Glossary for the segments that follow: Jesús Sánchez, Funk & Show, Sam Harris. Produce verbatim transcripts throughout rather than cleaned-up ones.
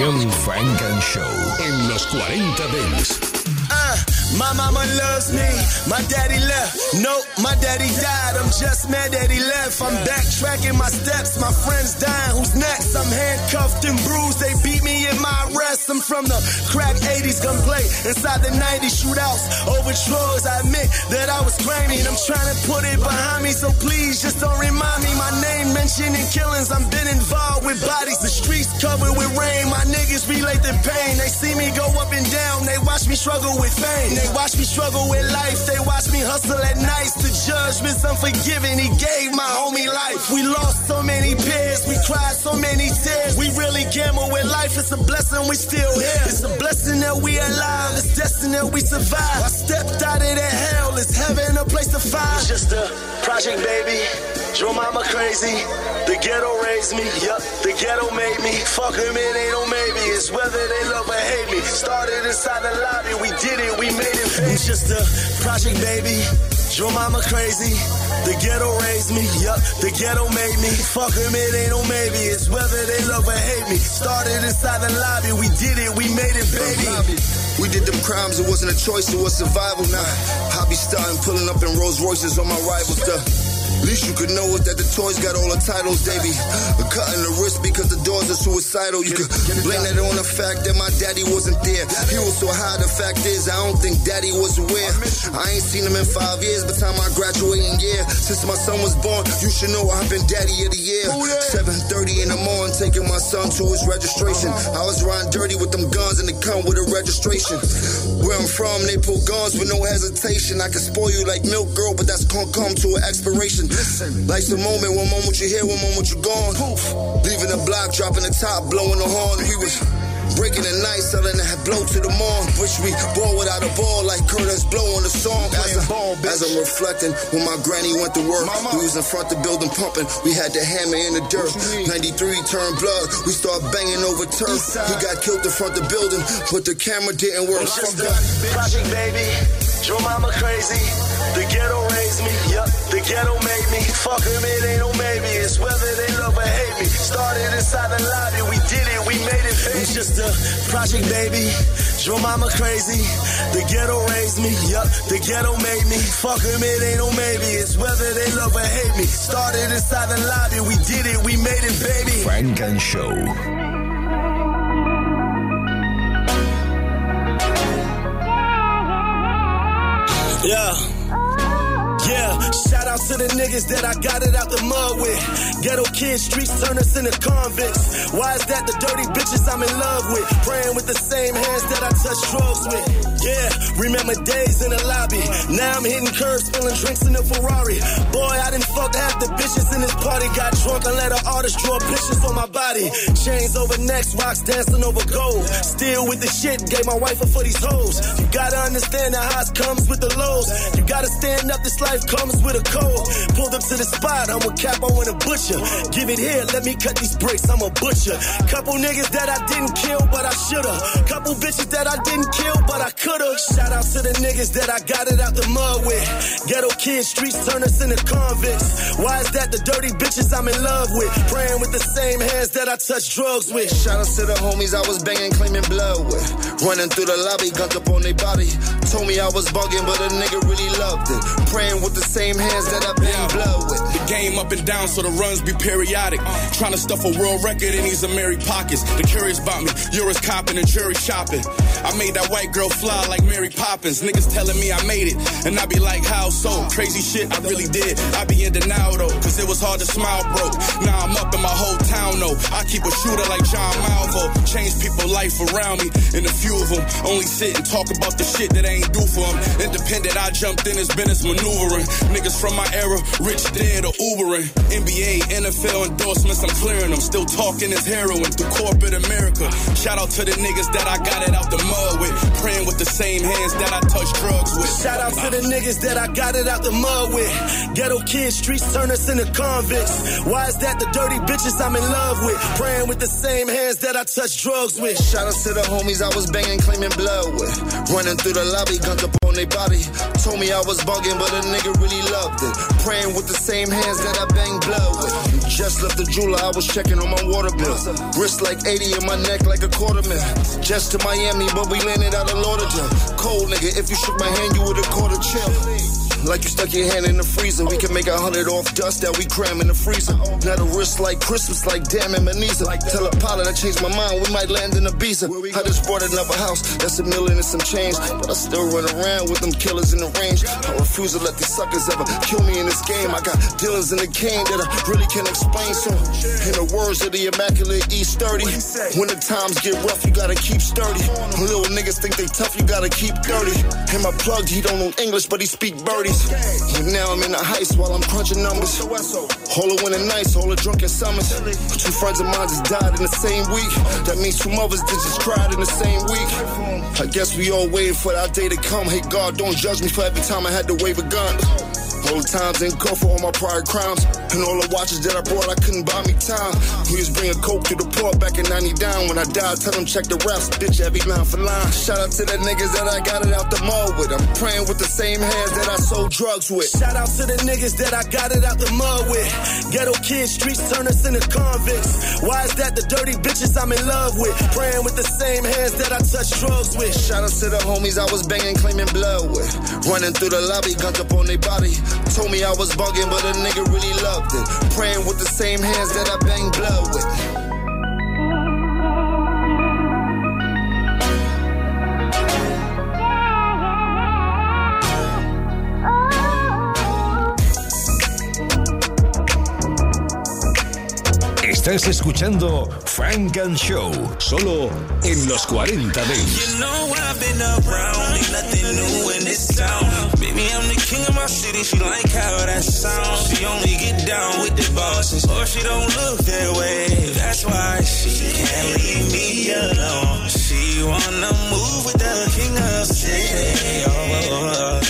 Sesión Funk and Show en los cuarenta Dents. My mama loves me, my daddy left. Nope, my daddy died, I'm just mad that he left. I'm backtracking my steps, my friends dying, who's next? I'm handcuffed and bruised, they beat me in my arrest. I'm from the crack eighties, gunplay inside the nineties, shootouts over drugs. I admit that I was cramming, I'm trying to put it behind me, so please just don't remind me. My name mentioned in killings, I've been involved with bodies. The streets covered with rain, my niggas relate the pain. They see me go up and down, they watch me struggle with fame. They watch me struggle with life. They watch me hustle at nights. The judgment's unforgiving. He gave my homie life. We lost so many peers. We cried so many tears. We really gamble with life. It's a blessing we still here. It's a blessing that we alive. It's destiny that we survive. I stepped out of that hell. It's heaven, a place to find. It's just a project, baby. Your mama crazy. The ghetto raised me. Yup, the ghetto made me. Fuck them and they don't make me. It's whether they love or hate me. Started inside the lobby. We did it. We made it. It's just a project, baby. Your mama crazy. The ghetto raised me. Yup, the ghetto made me. Fuck them, it ain't no maybe. It's whether they love or hate me. Started inside the lobby. We did it. We made it, baby. We did them crimes. It wasn't a choice. It was survival. Now, hobby starting, pulling up in Rolls Royces on my rivals. The least you could know is that the toys got all the titles, they be cutting the wrist because the doors are suicidal. You could blame that on the fact that my daddy wasn't there. He was so high, the fact is I don't think daddy was aware. I ain't seen him in five years, by the time I graduating year. Since my son was born, you should know I've been daddy of the year. seven thirty in the morning, taking my son to his registration. I was riding dirty with them guns and they come with a registration. Where I'm from, they pull guns with no hesitation. I can spoil you like milk, girl, but that's gonna come to an expiration. Life's a moment, one moment you here, one moment you gone. Leaving the block, dropping the top, blowing the horn. We was breaking the night, selling that blow to the morn. Wish we ball without a ball, like Curtis Blow on the song. As, a, as I'm reflecting, when my granny went to work, we was in front of the building pumping. We had the hammer in the dirt. ninety-three turned blood, we start banging over turf. He got killed in front of the building, but the camera didn't work. Project baby, your mama crazy. The ghetto raised me, yup, the ghetto made me. Fuck him, it ain't no maybe, it's whether they love or hate me. Started inside the lobby, we did it, we made it fake. It's just a project, baby, your mama crazy. The ghetto raised me, yup, the ghetto made me. Fuck him, it ain't no maybe, it's whether they love or hate me. Started inside the lobby, we did it, we made it, baby. Funk and Show. Yeah. Yeah, shout out to the niggas that I got it out the mud with. Ghetto kids, streets turn us into convicts. Why is that the dirty bitches I'm in love with? Praying with the same hands that I touch drugs with. Yeah, remember days in the lobby. Now I'm hitting curves, spilling drinks in the Ferrari. Boy, I done fucked half the bitches in this party. Got drunk and let an artist draw pictures on my body. Chains over necks, rocks dancing over gold. Still with the shit, gave my wife up for these hoes. You gotta understand the highs comes with the lows. You gotta stand up, this life comes with a cold. Pulled up to the spot, I'm a capo and a butcher. Give it here, let me cut these bricks, I'm a butcher. Couple niggas that I didn't kill, but I shoulda. Couple bitches that I didn't kill, but I coulda. Shout out to the niggas that I got it out the mud with. Ghetto kids, streets turn us into convicts. Why is that the dirty bitches I'm in love with? Praying with the same hands that I touch drugs with. Shout out to the homies I was banging, claiming blood with. Running through the lobby, guns up on their body. Told me I was bugging, but a nigga really loved it. Praying with the same hands that I've been blood with. The game up and down, so the runs be periodic. Uh, Trying to stuff a world record in these Ameri pockets. The curious about me, Euros copping and jury shopping. I made that white girl fly like Mary Poppins. Niggas telling me I made it, and I be like, how so? Crazy shit, I really did. I be in denial though, cause it was hard to smile, broke. Now I'm up in my whole town though. I keep a shooter like John Malvo. Change people's life around me, and a few of them only sit and talk about the shit that I ain't do for them. Independent, I jumped in this business maneuvering. Niggas from my era, rich dead or Ubering. N B A, N F L endorsements, I'm clearing them. Still talking as heroin through corporate America. Shout out to the niggas that I got it out the mud with. Praying with the same hands that I touch drugs with. Shout out to the niggas that I got it out the mud with. Ghetto kids, streets turn us into convicts. Why is that the dirty bitches I'm in love with? Praying with the same hands that I touch drugs with. Shout out to the homies I was banging, claiming blood with. Running through the lobby, guns up on on their body. Told me I was bugging, but a nigga really loved it. Praying with the same hands that I bang blood with. Just left the jeweler, I was checking on my water bill. Wrist like eighty and my neck like a quarter mil. Just to Miami, but we landed out of Lauderdale. Cold nigga, if you shook my hand, you would've caught a chill. Like you stuck your hand in the freezer. We can make a hundred off dust that we cram in the freezer. Now the wrist like Christmas, like damn in Manisa. Tell a pilot I changed my mind, we might land in Ibiza. I just bought another house, that's a million and some change. But I still run around with them killers in the range. I refuse to let these suckers ever kill me in this game. I got dealers in the game that I really can't explain. So in the words of the immaculate E thirty, when the times get rough, you gotta keep sturdy. Little niggas think they tough, you gotta keep dirty. And my plug, he don't know English, but he speak birdie. And now I'm in the heist while I'm crunching numbers. All the winter nights, all the drunken summers. Two friends of mine just died in the same week. That means two mothers that just cried in the same week. I guess we all waiting for that day to come. Hey God, don't judge me for every time I had to wave a gun. All the times in court for all my prior crimes. And all the watches that I bought, I couldn't buy me time. We was bringing coke to the port back in ninety-nine. When I died, tell them check the raps, bitch, every line for line. Shout out to the niggas that I got it out the mall with. I'm praying with the same hands that I sold drugs with. Shout out to the niggas that I got it out the mud with. Ghetto kids, streets turn us into convicts. Why is that the dirty bitches I'm in love with? Praying with the same hands that I touch drugs with. Shout out to the homies I was banging, claiming blood with. Running through the lobby, guns up on their body. Told me I was bugging, but a nigga really loved it. Praying with the same hands that I bang blood with. Estás escuchando Funk and Show, solo en los cuarenta Days. You know I've been around, ain't nothing new in this town. I'm the king of my city, she like how that sounds. She only get down with the bosses, or she don't look that way. That's why she can't leave me alone. She wanna move with the king of the city. Oh, oh, oh,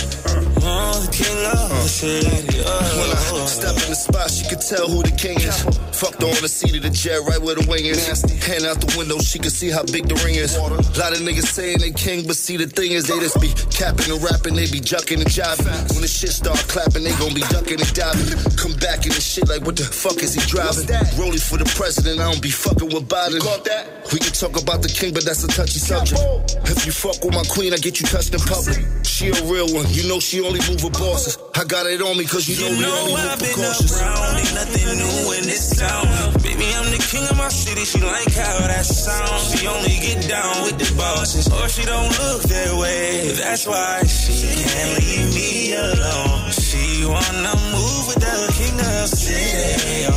the king of the city. Oh. When I step in the spot, she could tell who the king is. Fucked on the seat of the jet, right where the wing is. Nasty. Hand out the window, she could see how big the ring is. Water. A lot of niggas saying they king, but see the thing is, they just be capping and rapping, they be jucking and jiving. When the shit start clapping, they gon' be ducking and diving. Come back in the shit like, what the fuck is he driving? Rolling for the president, I don't be fucking with Biden. That? We can talk about the king, but that's a touchy subject. If you fuck with my queen, I get you touched in public. She a real one, you know she only move with bosses. I got it on me, cause you, you know, know we only move with cautious. Ain't nothing new in this town. Baby, I'm the king of my city, she like how that sounds. She only get down with the bosses, or she don't look that way. That's why she can't leave me alone. She wanna move with the king of the city. Oh,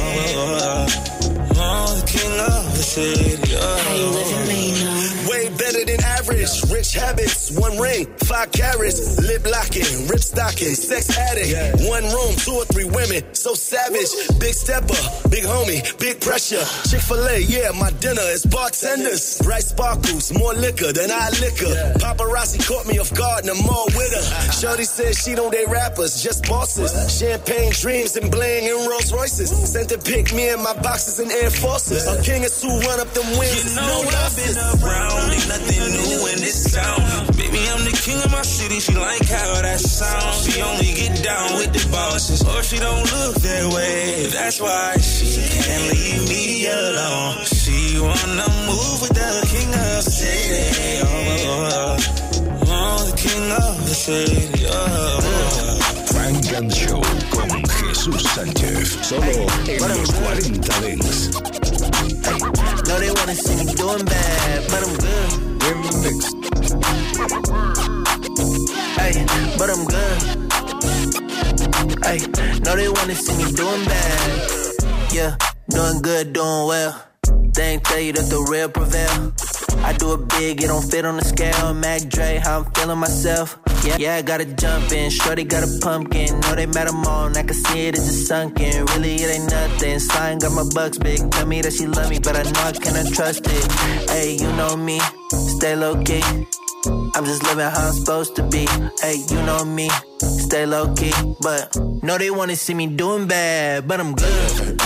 oh, the king of the city. Oh. How you living, man? Way better than average. Rich habits, one ring, five carrots. Lip locking, rip stocking, sex addict. Yeah. One room, two or three women, so savage. Big stepper, big homie, big pressure. Chick-fil-A, yeah, my dinner is bartenders. Bright sparkles, more liquor than I liquor. Yeah. Paparazzi caught me off guard, and I'm all with her. Shorty said she don't date rappers, just bosses. What? Champagne dreams and bling and Rolls Royces. Ooh. Sent to pick me in my boxes and Air Forces. Yeah. A king of two run up them wings. You know no I've been around, ain't nothing new in this town. Baby, I'm the king of my city, she like how that sounds. She only get down with the bosses, or she don't look that way. That's why she can't leave me alone. She wanna move with the king of the city. Oh, oh, oh, the king of the city. Oh. Funk and Show con Jesús Sánchez, solo en los cuarenta Dents. No, they wanna see me doing bad, but I'm good. We're in the mix. Hey, but I'm good. Hey, no, they wanna see me doing bad. Yeah, doing good, doing well. They ain't tell you that the real prevail. I do it big, it don't fit on the scale. Mac Dre, how I'm feeling myself. Yeah, yeah, I gotta jump in. Shorty got a pumpkin. No, they mad I'm on. I can see it, it's just sunken. Really, it ain't nothing. Slime got my bucks big. Tell me that she love me, but I know I cannot trust it. Hey, you know me. Stay low key. I'm just living how I'm supposed to be. Hey, you know me. Stay low key. But no, they wanna see me doing bad, but I'm good.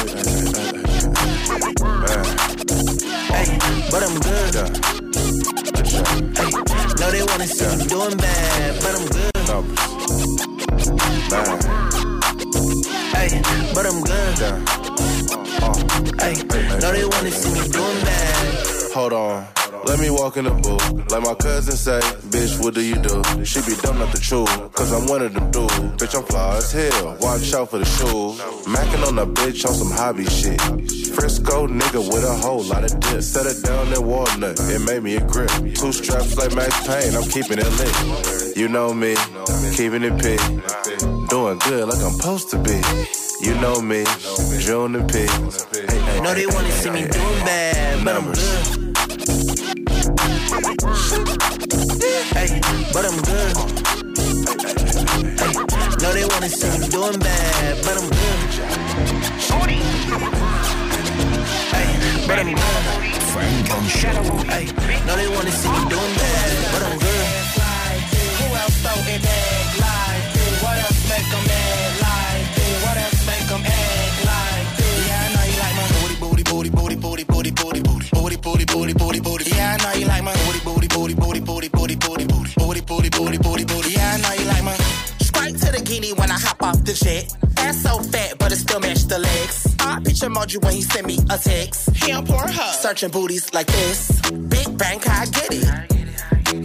Hey, but I'm good. Hey, no, they wanna see me doing bad, but I'm good. talking to boo. Like my cousin say, bitch, what do you do? She be dumb not to chew, cause I'm one of them dudes. Bitch, I'm fly as hell, watch out for the shoes. Mackin' on a bitch on some hobby shit. Frisco nigga with a whole lot of dips. Set it down in walnut, it made me a grip. Two straps like Max Payne, I'm keeping it lit. You know me, keeping it pit. Doing good like I'm supposed to be. You know me, June and P. I know they wanna see me doing bad, but I'm good. Hey, but I'm good. Hey, know they wanna see me doing bad, but I'm good. Hey, but I'm good. Frank on Show. Hey, know they wanna see me doing bad, but I'm good. Who else throw it back like this? What else make them mad like this? What else make them act like this? Yeah, I know you like my booty, booty, booty, booty, booty, booty, booty. Booty, booty, booty, booty. Yeah, I know you like my booty, booty, booty, booty, booty, booty, booty, booty, booty, booty, booty, booty, booty. Yeah, I know you like my. Straight to the guinea when I hop off the jet. Ass so fat, but it still match the legs. I picture Moji when he sent me a text. He on Pornhub, searching booties like this. Big bank, I get it.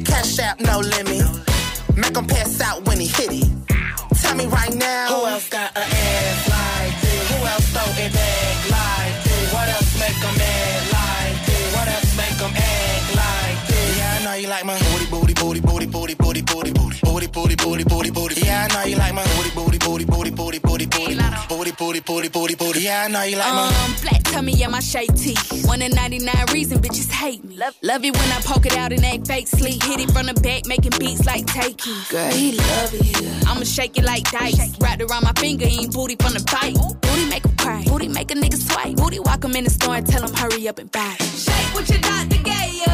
Cash out, no limit. Make him pass out when he hit it. Tell me right now, who else got an ass like this? Who else throw it back like this? What else make him mad? You like my booty, booty, booty, booty, booty, booty, booty, booty, booty, booty, booty, booty, booty. Yeah, I know you like my booty, booty, booty, booty, booty, booty, booty, booty, booty, booty, booty, booty. Yeah, I know you like my um flat tummy and my shake teeth. One in ninety-nine reason bitches hate me. Love it when I poke it out and act fake sleep. Hit it from the back, making beats like take it. Girl, he love it. I'ma shake it like dice. Wrapped around my finger, he ain't booty from the bite. Booty make 'em cry. Booty make a nigga swipe. Booty walk 'em in the store and tell 'em hurry up and buy. Shake what your doctor gave you.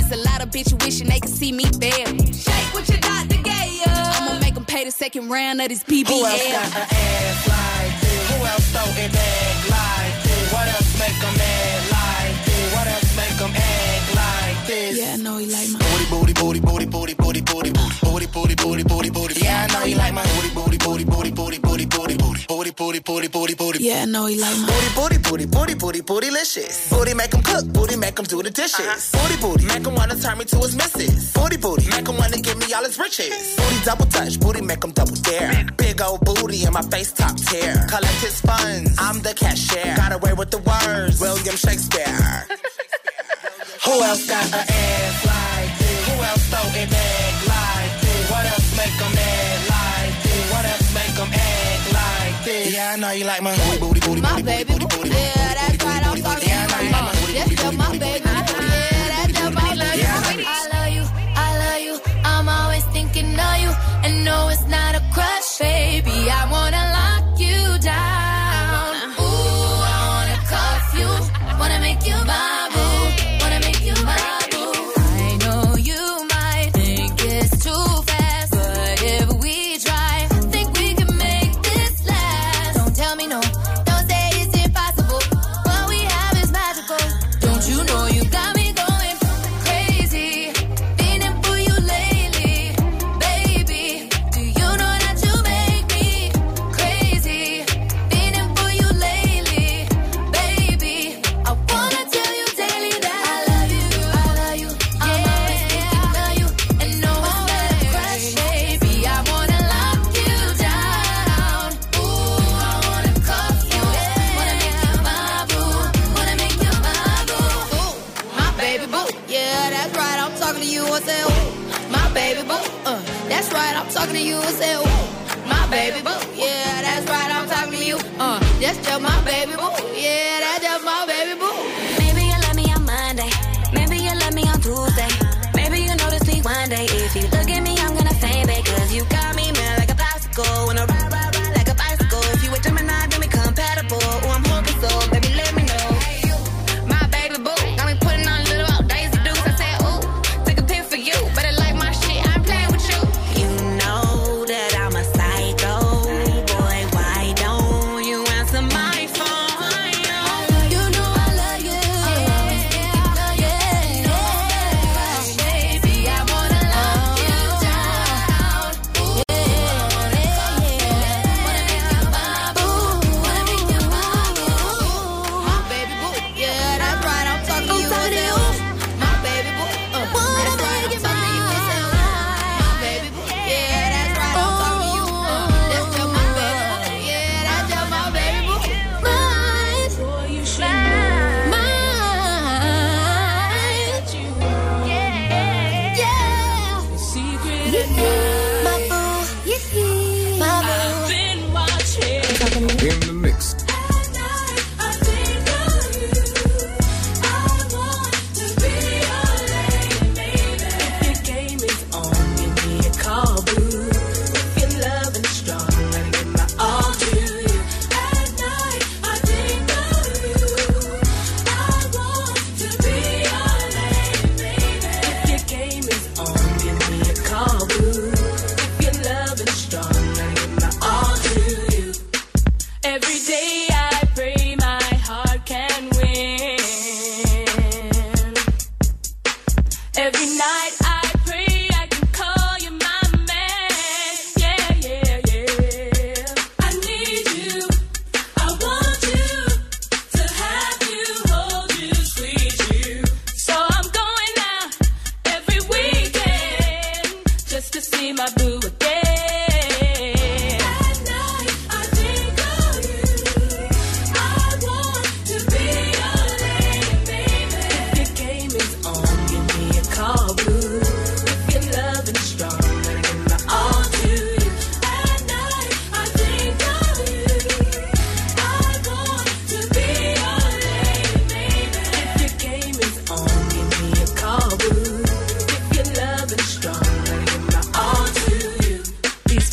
It's a lot of bitches wishing they could see me fail. Shake what your doctor gave you. I'ma make 'em pay the second round of this P B L. Who else got an ass like this? Who else throw it back like this? What else make 'em mad like this? What else make 'em act like this? Yeah, I know he like my booty, booty, booty, booty, booty, booty, booty, booty, booty, booty, booty. Yeah, I know he like my booty, booty, booty, booty, booty, booty, booty, booty, booty, booty, booty, booty, booty. Yeah, I know he like my booty, booty, booty, booty, booty, bootylicious. Booty make 'em cook, booty make 'em do the dishes. Booty, booty, make 'em wanna turn me to his missus. Booty, booty, make 'em wanna give me all his riches. Booty double touch, booty make 'em double dare. Big old booty in my face, top tier. Collect his funds, I'm the cashier. Got away with the words, William Shakespeare. Who else got an ass like this? Who else throw it back like this? What else make 'em mad like this? What else make 'em act like this? Yeah, I know you like my booty, booty, booty, my baby. Yeah, that's right, I'm talking about you. That's just my baby. Yeah, that's just my baby. I love you, I love you. I'm always thinking of you, and no, it's not a crush, baby. I wanna lock you down. Ooh, I wanna cuff you, wanna make you mine. My phone, I know. You know I love you.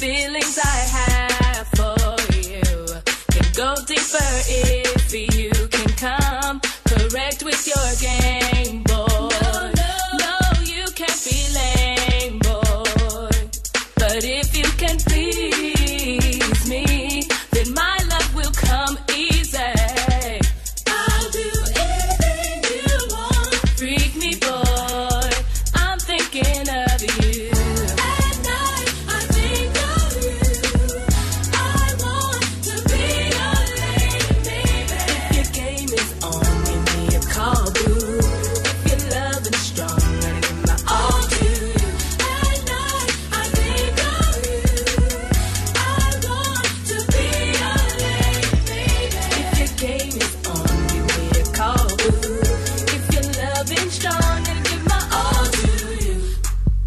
feelings I have for you can go deeper if you can come correct with your game, boy. No, no, no, you can't be lame, boy. But if you can please me, then my love will come easy. I'll do anything you want. Freak me, boy. I'm thinking of you. At night, I think of you. I want to be your lady, baby. If your game is on, give me a call, boo. If your love is strong, I'll give my all to you. At night, I think of you. I want to be your lady, baby. If your game is on, give me a call, boo. If your love is strong, I'll give my all to you.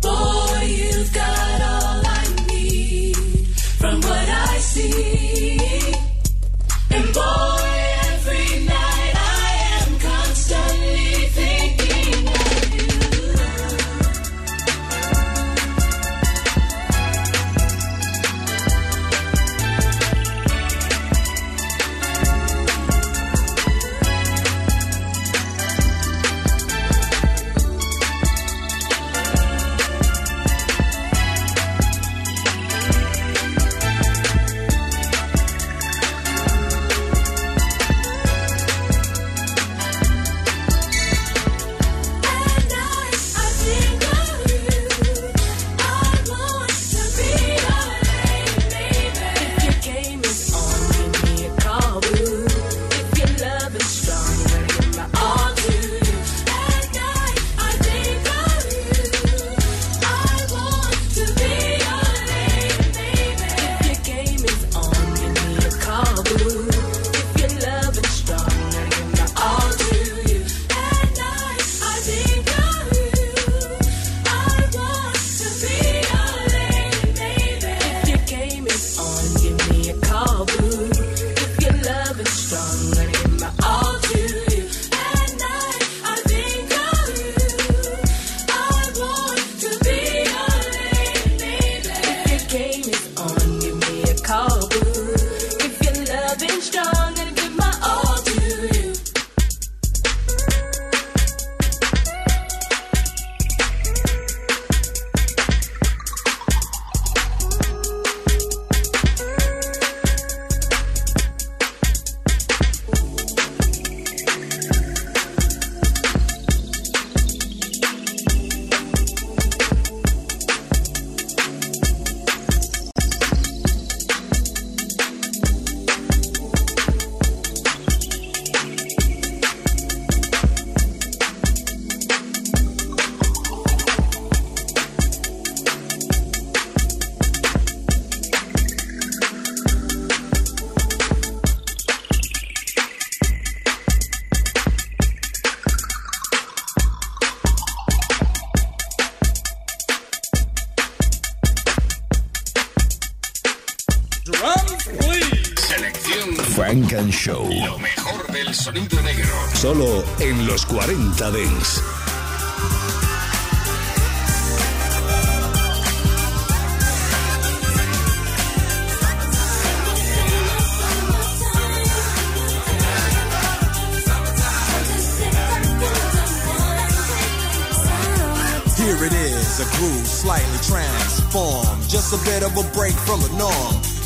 Boy, you've got all I need from what I see. And boy, every night I am constantly thinking of you. At night, I think of you. I want to be your lady, baby. If your game is on, give me a call, boo. If your love is strong, I'll give my all to you. At night, I think of you. I want to be your lady, baby. If your game is on, give me a call, boo. If your love is strong, I'll give my all to you. At night, I think of you. I want to be your lady, baby. If your game is on, give me a call, boo. If your love is strong, I'll give my all to you. At night, I think of you. I want to be your lady, baby. If your game is on, give me a call, boo. If your love is strong, I'll give my all to you. Funk and Show. Lo mejor del sonido negro. Solo en los cuarenta Dents. Here it is, a groove slightly transformed. Just a bit of a break from the norm.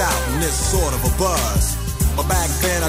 Out and it's sort of a buzz, but back then and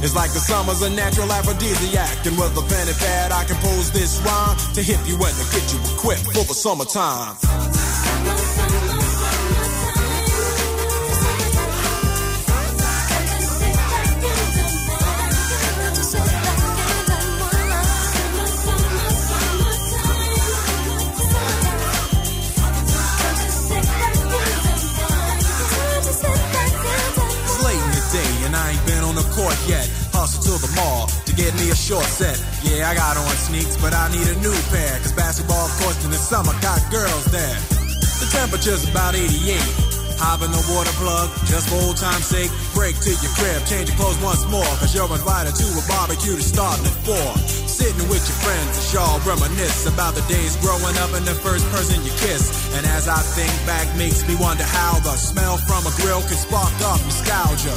It's like the summer's a natural aphrodisiac. And with a pen and pad, I compose this rhyme to hit you and to get you equipped for the summertime. Yet, hustle to the mall to get me a short set. Yeah, I got on sneaks, but I need a new pair. Cause basketball courts in the summer got girls there. The temperature's about eighty-eight. Hop in the water plug, just for old time's sake. Break to your crib, change your clothes once more. Cause you're invited to a barbecue that's starting at four. Sitting with your friends, as y'all reminisce about the days growing up and the first person you kiss. And as I think back, makes me wonder how the smell from a grill could spark off nostalgia.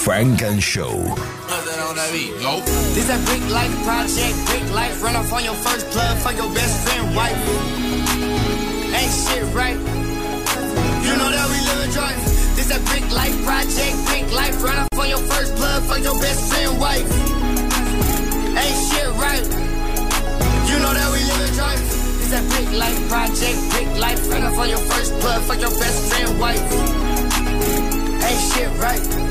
Frank and Show. This a big life project, big life. Run off on your first plug, fuck your best friend, wife. Ain't shit right. You know that we live drugs. This a big life project, big life. Run off on your first plug, fuck your best friend, wife. Ain't shit right. You know that we live drugs. This a big life project, big life. Run off on your first plug, fuck your best friend, wife. Ain't shit right.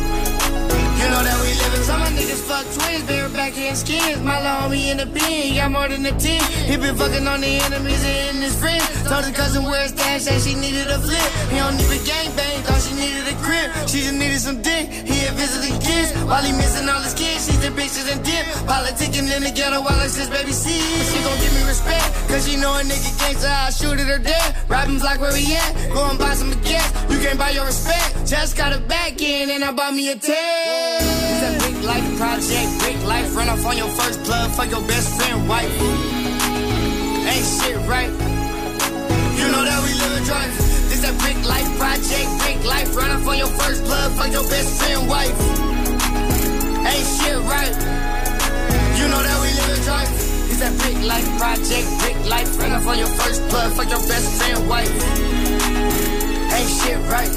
You know that we livin'. Some of my niggas fuck twins, bare back in skins. My little homie in the pen, got more than a ten. He been fucking on the enemies and hitting his friends. Told his cousin where his dad said she needed a flip. He don't even gangbang, thought she needed a crib. She just needed some dick, he had visiting kids. While he missing all his kids, she's the bitches and dip. Politicking in the ghetto while it's just baby see. But she gon' give me respect, cause she know a nigga gangsta, I shoot at her dead. Robbing block where we at, go and buy some gas. You can't buy your respect, just got a back end and I bought me a tag. It's a big life project, big life. Run off on your first plug, fuck your best friend, wife. Ain't shit right. You know that we live drugs. This a big life project, big life. Run off on your first plug, fuck your best friend, wife. Ain't shit right. You know that we live drugs. This a big life project, big life. Run off on your first plug, fuck your best friend, wife. Ain't shit right.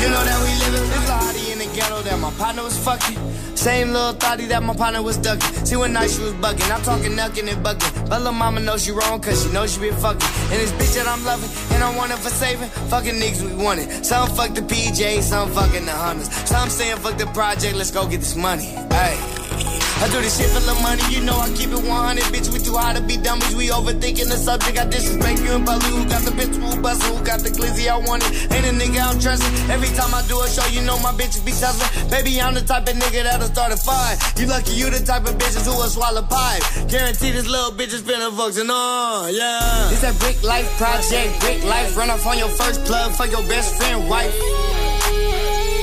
You know that we livin' this hottie in the ghetto that my partner was fucking. Same little thotty that my partner was ducking. See one night she was bugging, I'm talking nucking and bugging. But lil' mama knows she wrong cause she knows she been fucking. And this bitch that I'm loving, and I want her for saving. Fucking niggas we wanted. Some fuck the P J, some fucking the hunters. Some saying fuck the project, let's go get this money. Ayy. I do this shit for the money, you know I keep it one hundred. Bitch, we too high to be dummies, we overthinking the subject. I disrespect you and Balu, who got the bitch, who bustin', who got the glizzy, I want it. Ain't a nigga I'm trustin'. Every time I do a show, you know my bitches be tussling. Baby, I'm the type of nigga that'll start a fire. You lucky you the type of bitches who will swallow pipe. Guarantee this little bitch is finna fuckin' on, yeah. This that brick life project, brick life. Run off on your first plug, fuck your best friend, wife.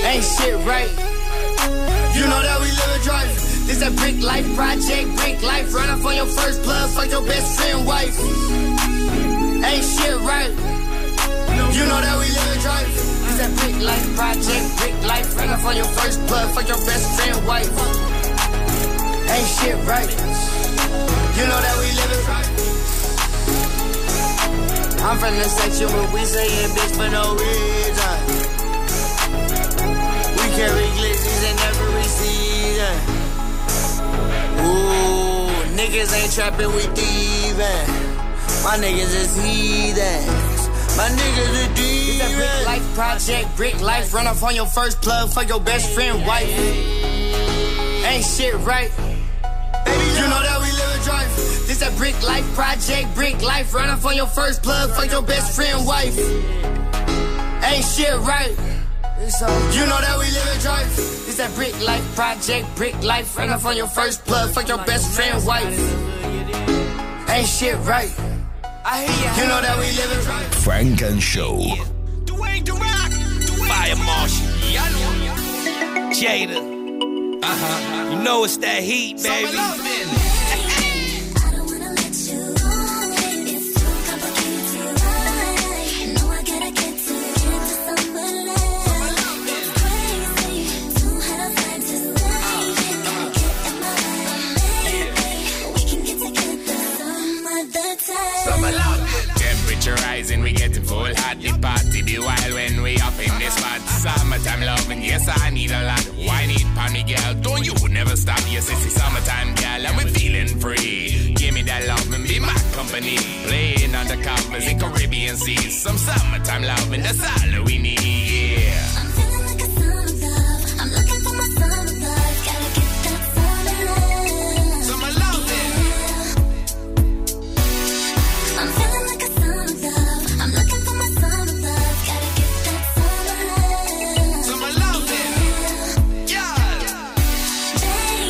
ain't shit right. You know that we live a drive. This a brick life project, brick life. Run up on your first plug, fuck your best friend wife. Ain't shit right. You know that we live a drive. This a brick life project, brick life. Run up on your first plug, fuck your best friend wife. Ain't shit right. You know that we live a drive. I'm from the section where we sayin' bitch for no reason. We carry glitches and every season. Ooh, niggas ain't trappin', we thievin'. My niggas is heathens. My niggas are deep. It's a brick life project, brick life. Run up on your first plug, fuck your best friend wife. Ain't shit right. You know that we live a drive. This a brick life project, brick life. Run up on your first plug, fuck your best friend wife. Ain't shit right. You know that we live a drive. This a brick life project, brick life. Run up on your first plug, fuck your best friend wife. Ain't shit right. I hear you. You know that we live a drive. Funk and Show. Yeah. Dwayne the Rock. Fire Marshall. Jada. Uh-huh. You know it's that heat, baby. I don't wanna let you on it. It's too complicated to ride. I know I gotta get to get to someone like. It's crazy, too hard to find tonight. Gotta get in my mind. We can get together some other time. Summer love. Temperature rising, we get full hot. The party be wild when we up in this spot. Summertime loving, yes I need a lot. Why need pa me girl? Don't you never stop. Yes, it's the summertime girl and we feeling free. Give me that love and be my company. Playing on the covers in Caribbean seas. Some summertime loving, that's all that we need. Yeah. I'm feeling like a summer love. I'm looking for my summer love. Gotta get that summer love. Summer love, yeah. I'm feeling like a summer love. I'm looking for my summer love. Gotta get that summer love. Summer love, yeah. Yeah.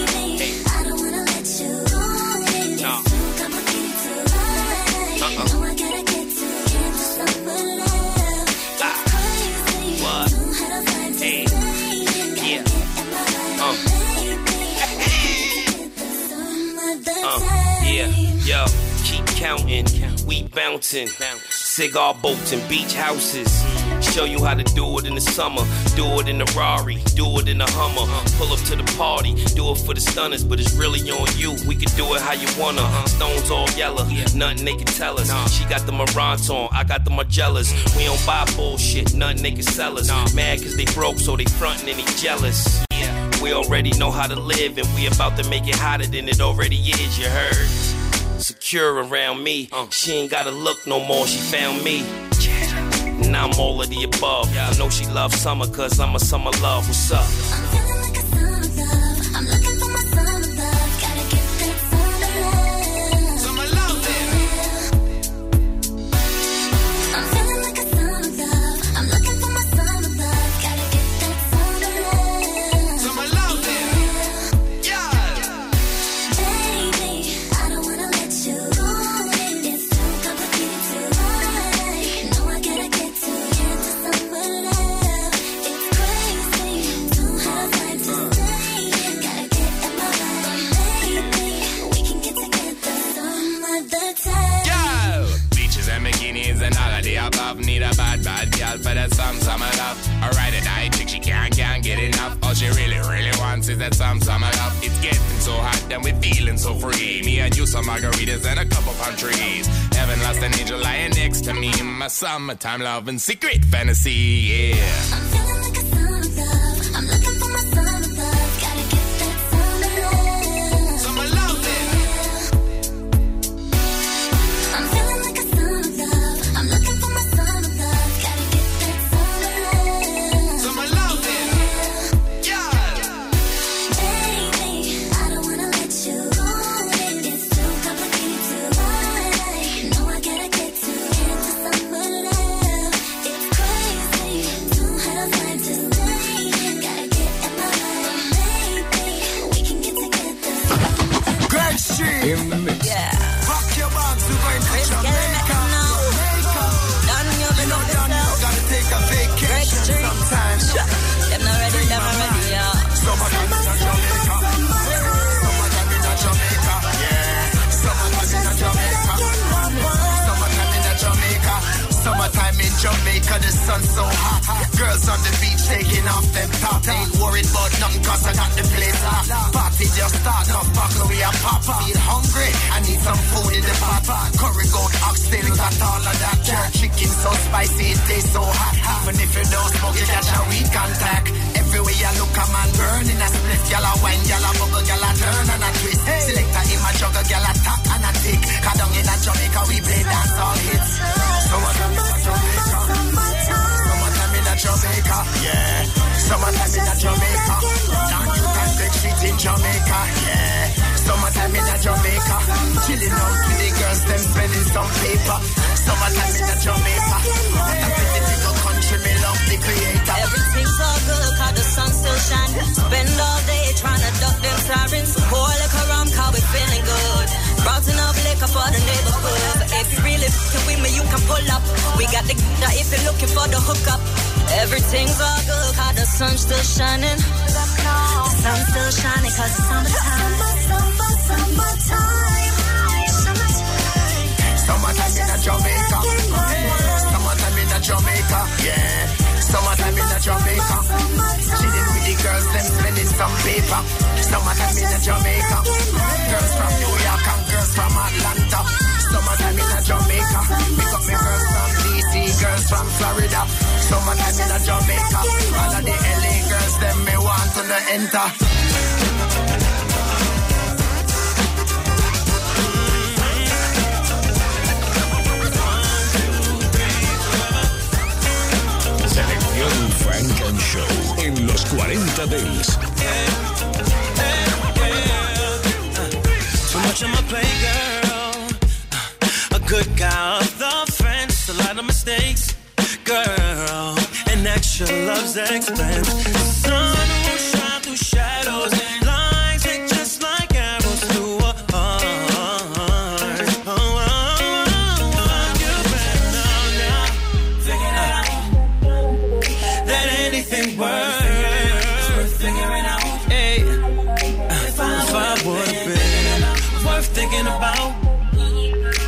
Baby, hey. I don't wanna let you on it. No. It's too complicated to ride. Uh-uh. No, I gotta get to get to summer love. It's ah. crazy. What? Too hard to find hey. Tonight. Yeah. Gotta get in my mind. Oh. Baby, some other uh. time. Yeah, yo. Keep counting, we bouncing, cigar boats and beach houses. Show you how to do it in the summer, do it in the Rari, do it in the Hummer. Pull up to the party, do it for the stunners, but it's really on you. We can do it how you wanna. Stones all yellow, nothing they can tell us. She got the Marantz on, I got the Margellas. We don't buy bullshit, nothing they can sell us. Mad cause they broke, so they frontin' and they jealous. We already know how to live, and we about to make it hotter than it already is, you heard? Secure around me, uh. she ain't gotta look no more, she found me. Yeah. And I'm all of the above. Yeah. I know she loves summer, cause I'm a summer love. What's up? I'm feeling like a summer love. I'm looking for my summer love. Gotta get that summer love. Summer love, baby. I'm feeling like a summer love. I'm looking for my summer love. Gotta get that summer love. Summer love, baby. Yeah. Yeah. Baby, I don't wanna. And all of the above. Need a bad, bad girl for that some summer love. Alright, and I think she can't, can't get enough. All she really, really wants is that some summer love. It's getting so hot and we're feeling so free. Me and you, some margaritas and a couple palm trees. Haven't lost an angel lying next to me. My summertime love and secret fantasy, yeah. I'm feeling like a summer love. I'm looking for my summer love. Gotta get that summer love. Summer love, baby. I'm feeling like a summer love. I'm looking for my summer love. Gotta get that summer love. Summer love, yeah. Yeah. Baby, I don't wanna let you on it. It's too complicated to ride. No, I gotta get to get to summer love. It's crazy, too hard to find tonight. Ain't worried about nothing cause I got the place off. Party just start up, back away and pop. Feel hungry, I need some food in the pot. Curry goat, oxtail, got all of that. Chicken so spicy, it tastes so hot. Even if you don't smoke, you catch a weak contact. Everywhere you look, a man burning a split. Y'all a wine, y'all a bubble, y'all a turn and a twist. Select a him, a juggle, y'all a tap and a tick. Cause down in a Jamaica, we play dance all hits. So I don't know Jamaica. Jamaica, yeah. Summertime in Jamaica. Now you can take shit in Jamaica, yeah. Summertime in Jamaica. Chilling out with the girls, them spending some paper. Summertime in Jamaica. What a pretty little country, me love the creator. Everything's all good, cause the sun still shining. Spend all day trying to duck them sirens. Pour liquor rum, cause we feeling good. Routing up liquor for the neighborhood. If you really f***ing with me, you can pull up. We got the now if you're looking for the hookup. Everything's all good, cause the sun's still shining. The sun's still shining, cause it's summertime. Summer, summer, summertime. Summertime. Summertime in a Jamaica. Summertime in a Jamaica, yeah. Summertime in a Jamaica. Chilling with the girls, them spending some paper. Summertime in a Jamaica. Girls from New York and girls from Atlanta. Summertime in a Jamaica. Pick up me girls from D C, girls from Florida. Summertime in a Jamaica. All of the L A girls, them me want to enter. Selección Funk and Show en los cuarenta Days. Too much on my plate, girl. A good guy of the friends, a lot of mistakes. Girl, and extra love's expense. The sun will shine through shadows. Lines hit just like arrows through a heart. Oh, oh, oh, you better know now. Figure it out. That anything worth, worth figuring out. Hey, if I, if I would have been, been worth thinking about.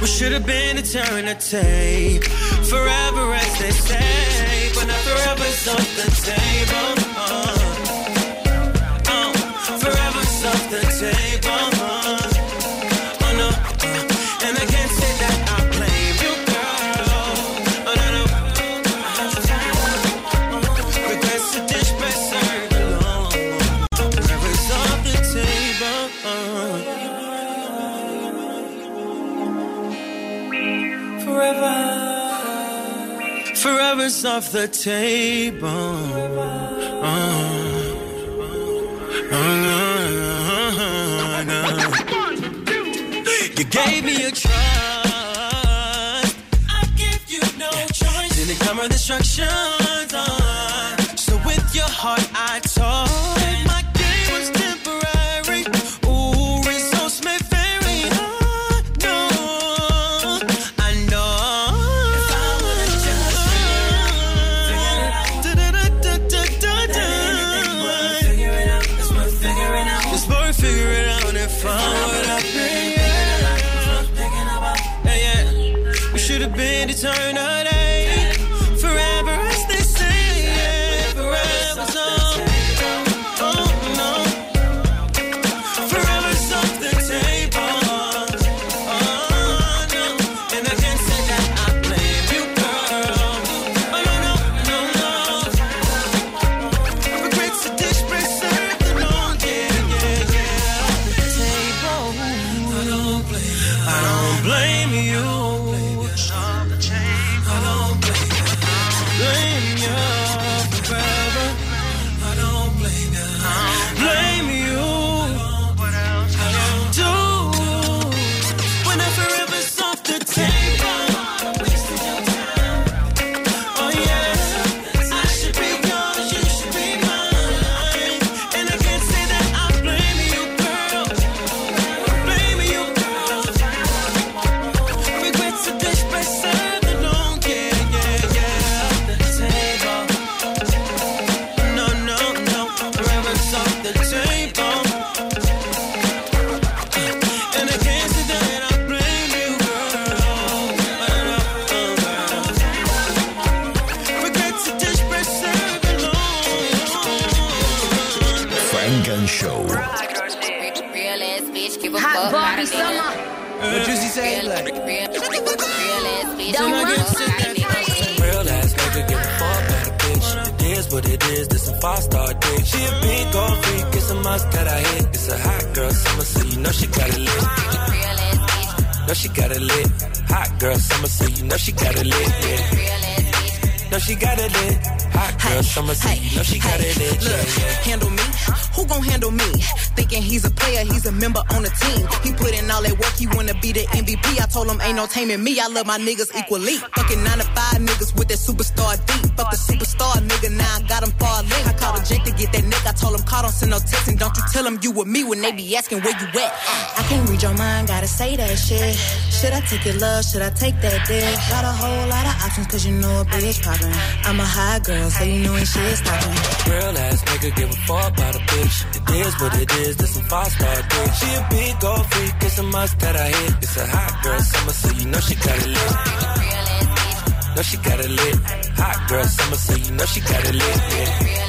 What should have been a turn of tape. Forever as they say, but not forever's off the table. Uh, uh, forever's off the table. Uh, oh no, uh, and I can't say that I blame you, girl. Oh no, no. Uh, regrets the dish best served alone. Forever's off the table. Uh, forever. Forever's off the table. Oh, oh, no, no, no. You gave me a trust. I give you no choice. Didn't come with instructions on. So with your heart, I told. My game was temporary. Ooh, results may vary. I know. I know. Been eternity, forever as they say, yeah, forever's on, oh no, forever's off the table, oh no, and I can't say that I blame you, girl, oh no, no, no, no, I regret the dish best served alone, yeah, yeah, yeah, table, I don't blame, I don't blame you. Change. Funk and Show. Real ass bitch, give a fuck. Hot summer. What you say? Real ass bitch. Don't run. Real ass nigga, give a fuck about a bitch. It is what it is. This a five star dick. She a big old freak. It's a must that I hit. It's a hot girl summer, so you know she got it lit. Real ass bitch. Know she got it lit. Hot girl summer, so you know she got it lit. Yeah. No, she got it in. Hot girl, hey, summer seat. Hey, no, she got hey, it in. Look, yeah. Handle me? Who gon' handle me? Thinking he's a player, he's a member on the team. He put in all that work, he wanna be the M V P. I told him ain't no taming me, I love my niggas equally. Fucking nine to five niggas with that superstar D. Fuck the superstar nigga, now I got him far lit. I called a Jake to get that neck, I told him call, don't send no text. And don't you tell him you with me when they be asking where you at. I can't read your mind, gotta say that shit. Should I take your love, should I take that dick? Got a whole lot of options, cause you know a bitch probably. I'm a high girl, so you know ain't shit stopping. Real ass nigga, give a fuck about a bitch. It is what it is, this some five star dick. She a big old freak, it's a must that I hit. It's a hot girl summer, so you know she got it lit. No, she got it lit. Hot girl summer, so you know she got it lit. Yeah.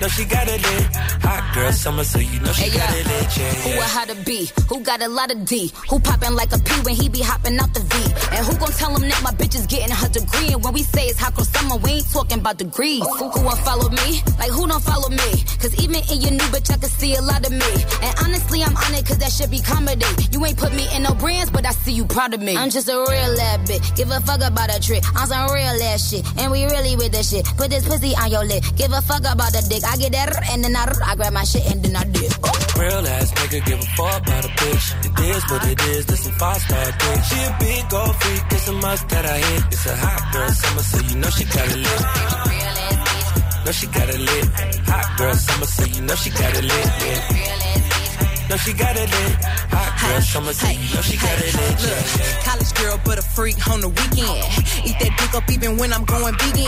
No, she got it lit. Hot girl summer, so you know she hey, got it lit. Yeah, yeah. Who a how to be? Who got a lot of D? Who poppin' like a P when he be hoppin' out the V? And who gon' tell him that my bitch is gettin' her degree? And when we say it's hot girl summer, we ain't talking about degrees. Who, who won't follow me? Like, who don't follow me? Cause even in your new bitch, I can see a lot of me. And honestly, I'm on it cause that shit be comedy. You ain't put me in no brands, but I see you proud of me. I'm just a real ass bitch. Give a fuck about a trick. I'm some real ass shit. And we really with this shit. Put this pussy on your lip. Give a fuck about the dick. I get that and then I, I grab my shit and then I dip. Real ass nigga, give a fuck about a bitch. It is what it is, this a five star dick. She a big old freak, it's a must that I hit. It's a hot girl summer, so you know she got it lit. No, she got it lit. Hot girl summer, so you know she got it lit. Yeah. No, she got it in. Hot girl, summer seat. Hey, no, she got it in. Look, college girl, but a freak on the weekend. Eat that dick up even when I'm going vegan.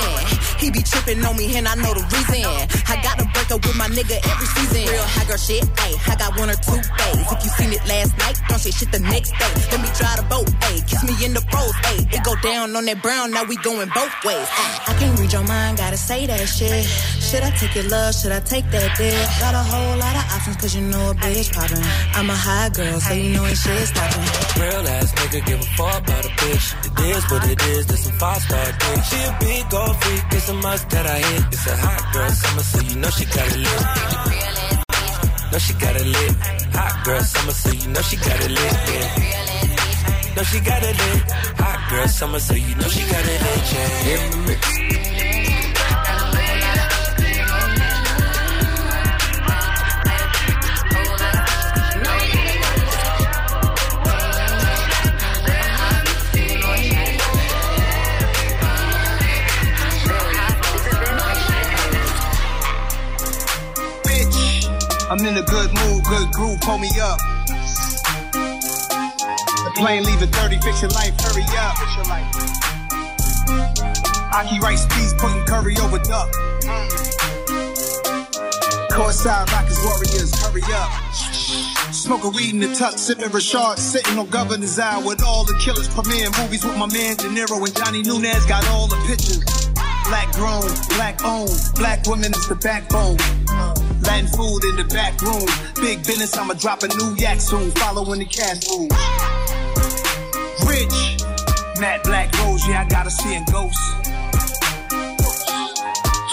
He be tripping on me and I know the reason. I got to break up with my nigga every season. Real hot girl shit, ayy. I got one or two days. If you seen it last night, don't say shit the next day. Let me drive the boat, ayy. Kiss me in the pros, ayy. It go down on that brown, now we going both ways. I can't read your mind, gotta say that shit. Should I take your love, should I take that dick? Got a whole lot of options, cause you know a bitch probably. I'm a high girl, so you know ain't shit stopping. Real ass nigga, give a fuck about a bitch. It is what it is, this a five star dick. She a big old freak, it's a must that I hit. It's a hot girl summer, so you know she got it lit. No, she got it lit. Hot girl summer, so you know she got it lit. Yeah. No, she got it lit. Hot girl summer, so you know she got it lit. Yeah. In the mix. I'm in a good mood, good groove, pull me up. The plane leaving dirty, fix your life, hurry up. Aki Rice peas, putting curry over duck. Courtside rockers, warriors, hurry up. Smoking weed in the tuck, sipping Rashard, sitting on Governor's Isle with all the killers. Premiere movies with my man De Niro and Johnny Nunez, got all the pictures. Black grown, black owned, black women is the backbone. Latin food in the back room. Big business, I'ma drop a new yak soon. Following the cash room. Rich, matte black rose, yeah, I gotta see in ghosts.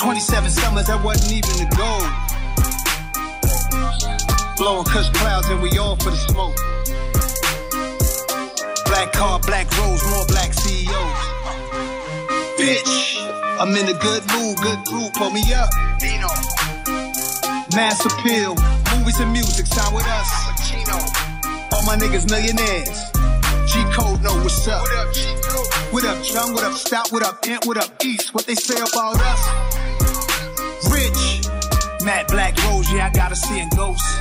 twenty-seven summers, that wasn't even a goal. Blowing cush clouds and we all for the smoke. Black car, black rose, more black C E Os. Bitch, I'm in a good mood, good groove, pull me up. Mass appeal, movies and music, sign with us. All my niggas millionaires. G-Code know what's up. What up, G-Code? What up, Chung? What up, Stout? What up, Ant? What up, East? What they say about us? Rich, matte black rose, yeah, I gotta see in ghosts.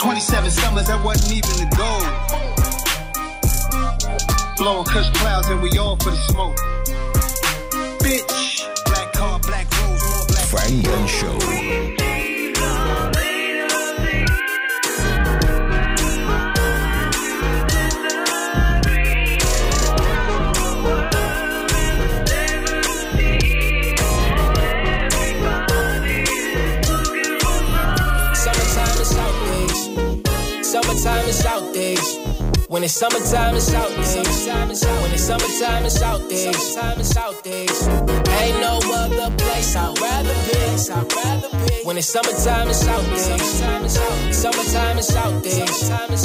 twenty-seven summers, that wasn't even the goal. Blowing cush clouds and we all for the smoke. Bitch, black car, black rose, all black. Frank and Show. summertime, it's out days. When it's summertime, it's out days. When it's summertime, it's out days. Summertime, it's out days. Ain't no other place I'd rather be. When it's summertime, it's out days. Summertime, it's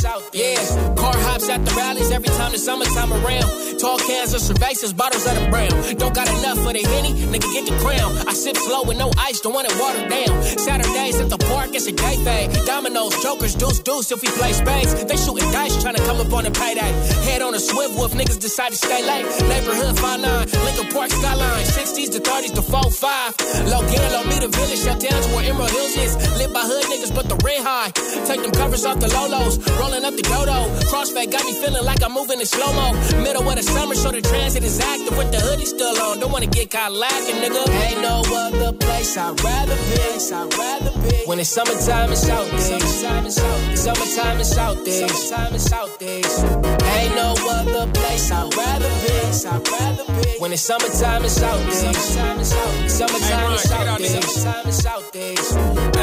out days. Yeah, car hops at the rallies every time the summertime around. Tall cans of cervezas, bottles of the brown. Don't got enough for the Henny, nigga, get the crown. I sip slow with no ice, don't want it watered down. Saturdays at the park, it's a gay thing. Dominoes, jokers, deuce, deuce, if we play spades. They shooting dice, tryna come up on a payday. Head on a swivel if niggas decide to stay late. Neighborhood five nine, Lincoln Park skyline. sixties to thirties to four five. Low gang, low me the village, shut down to where Emerald Hills is. Lit by hood niggas, but the rent high. Take them covers off the lolos, rolling up the dodo. Crossfade got me feeling like I'm moving in slow-mo. Middle of the summer, so the transit is active with the hoodie still on. Don't wanna get caught lacking, nigga. Ain't no other place I'd rather be. I'd rather be. When it's summertime, it's out days. Summertime, it's out days. Summertime, it's out days. Summertime, it's out days. Ain't no other place I'd rather be. I'd rather be. When it's summertime, it's out days. Summertime, it's out days. Summertime, it's out days. Summertime, it's out days.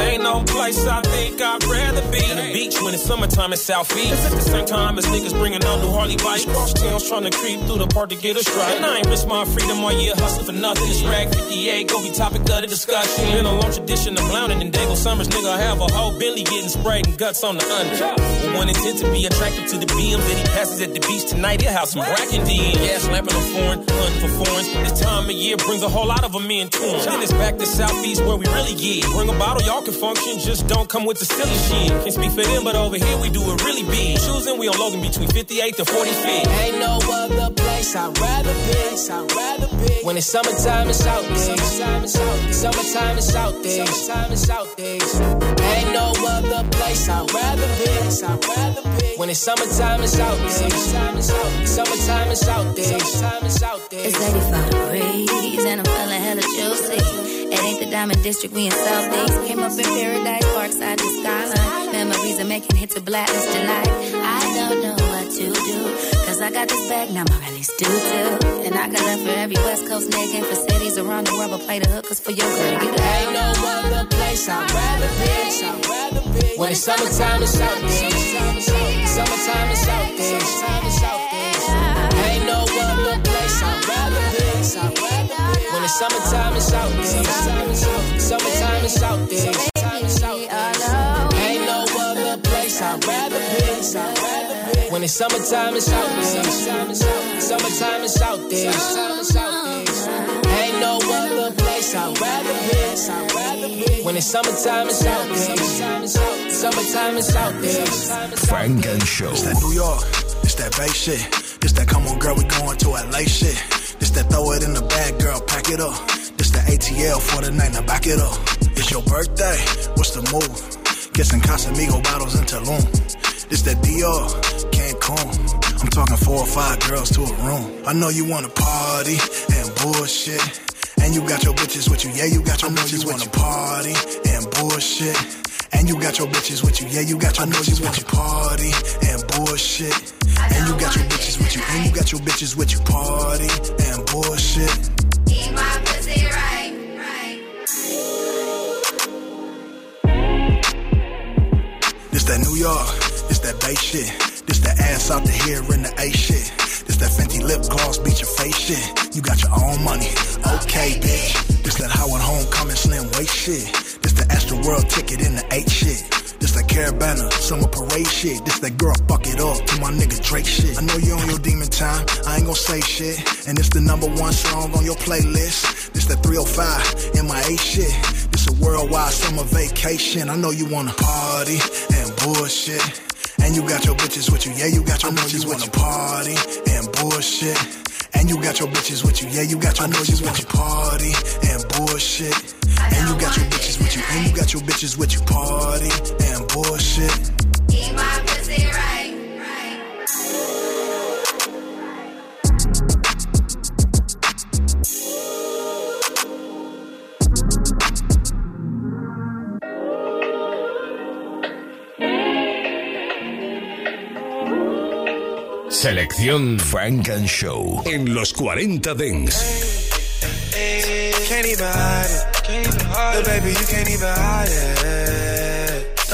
Ain't no place I think I'd rather be. The beach when it's summertime, it's Southeast. It's at the same time as niggas bringing out new Harley bikes. Cross towns trying to creep through the park to get a strike. And I ain't risk my freedom all year hustling for nothing. It's rag fifty-eight, go be topic of the discussion. In a long tradition of clowning and Dago Summers, nigga, I have a whole Bentley getting sprayed and guts on the under. With one intent to be attractive to the B Ms that he passes at the beach tonight, he'll have some bracken D. Yeah, slapping a foreign, hunting for foreigns. This time of year brings a whole lot of them in to him. Then it's back to Southeast where we really get. Bring a bottle, y'all can function, just don't come with the silly shit. Can't speak for them, but over here we do it really big. Choosing, we on Logan between fifty-eight to forty feet. Ain't no other place I'd rather be. I'd rather be. When it's summertime, it's out days. Summertime, it's out days. Summertime, it's out days. Summertime, it's out days. Ain't no other place I'd rather be. I'd rather be. When it's summertime, it's out days. Summertime, it's out days. Summertime, it's out days. Summertime, it's out days. It's eighty-five degrees and I'm feeling hella juicy. It ain't the Diamond District, we in Southeast. Came up in Paradise, Parkside to Skyline. Memories of making hits of blackness to life. I don't know what to do, cause I got this bag, now my rallies do too. And I got love for every West Coast nigga. And for cities around the world, I'll play the hookers for your girl. Ain't no other place I'd rather be. When it's summertime, it's out there. Summertime, it's out there. Ain't no other place I'd rather be. When it's summertime, it's out there. Summertime, it's out there. Ain't no other place I'd rather be. When it's summertime, it's out there. Summertime, it's out there. Ain't no other place I'd rather be. When it's summertime, it's out there. Summertime, it's out there. Frank and Show. It's that New York. It's that bass shit. It's that come on, girl, we going to L A shit. It's that throw it in the bag, girl, pack it up. It's the A T L for the night, now back it up. It's your birthday, what's the move? Get some Casamigo bottles in Tulum. It's that Dior, Cancun. I'm talking four or five girls to a room. I know you wanna party and bullshit. And you got your bitches with you, yeah, you got your bitches with you. I know you wanna party and bullshit. And you got your bitches with you, yeah, you got your bitches with you. Party and bullshit. And you got your bitches with you, and you got your bitches with you. Party and bullshit. Eat my pussy right, right. This that New York, this that bass shit. This that ass out the hair in the A shit. This that Fenty lip gloss, beat your face shit. You got your own money, okay, bitch. This that Howard Homecoming slim waist shit. This the Astro World ticket in the eight shit. This that Caravana, summer parade shit. This that girl, fuck it up to my nigga Drake shit. I know you on your demon time, I ain't gon' say shit. And it's the number one song on your playlist. This that three oh five, M I A shit. This a worldwide summer vacation. I know you wanna party and bullshit. And you got your bitches with you, yeah, you got your I know bitches you with you. Party and bullshit. And you got your bitches with you, yeah, you got your I know bitches you with you. Party and bullshit. And you got your bitches with you, and you got your bitches with you. Party and bullshit. Eat my pussy right, right. Selección Frank and Show en los cuarenta Dents. Can't even hide it. Can't even hide it. But baby, you can't even hide it.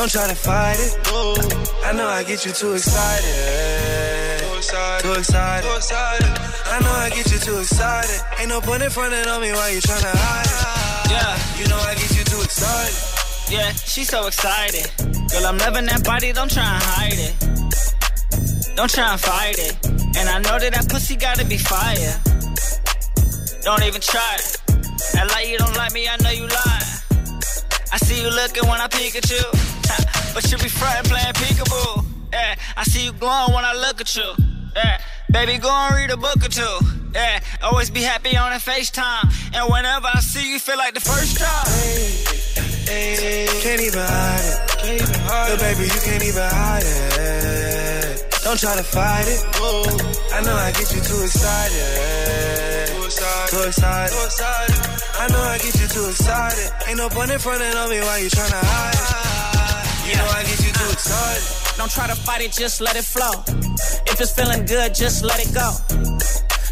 Don't try to fight it. I know I get you too excited. Too excited. Too excited. Too excited. I know I get you too excited. Ain't no point in front of me while you trying to hide it. Yeah. You know I get you too excited. Yeah, she's so excited. Girl, I'm loving that body, don't try and hide it. Don't try and fight it. And I know that that pussy gotta be fire. Don't even try it. Act like you don't like me, I know you lie. I see you looking when I peek at you. But you be frontin' playing peekaboo. Yeah, I see you glowing when I look at you. Yeah, baby, go and read a book or two. Yeah, always be happy on that FaceTime. And whenever I see you, feel like the first time. Hey, hey, can't even hide it. Can't even hide it. Yo, baby, you can't even hide it. Don't try to fight it. I know I get you too excited. Too excited. Too excited. I know I get you too excited. Ain't no point in front of me while you tryna hide. You yeah. know I get you too excited. Don't try to fight it, just let it flow. If it's feeling good, just let it go.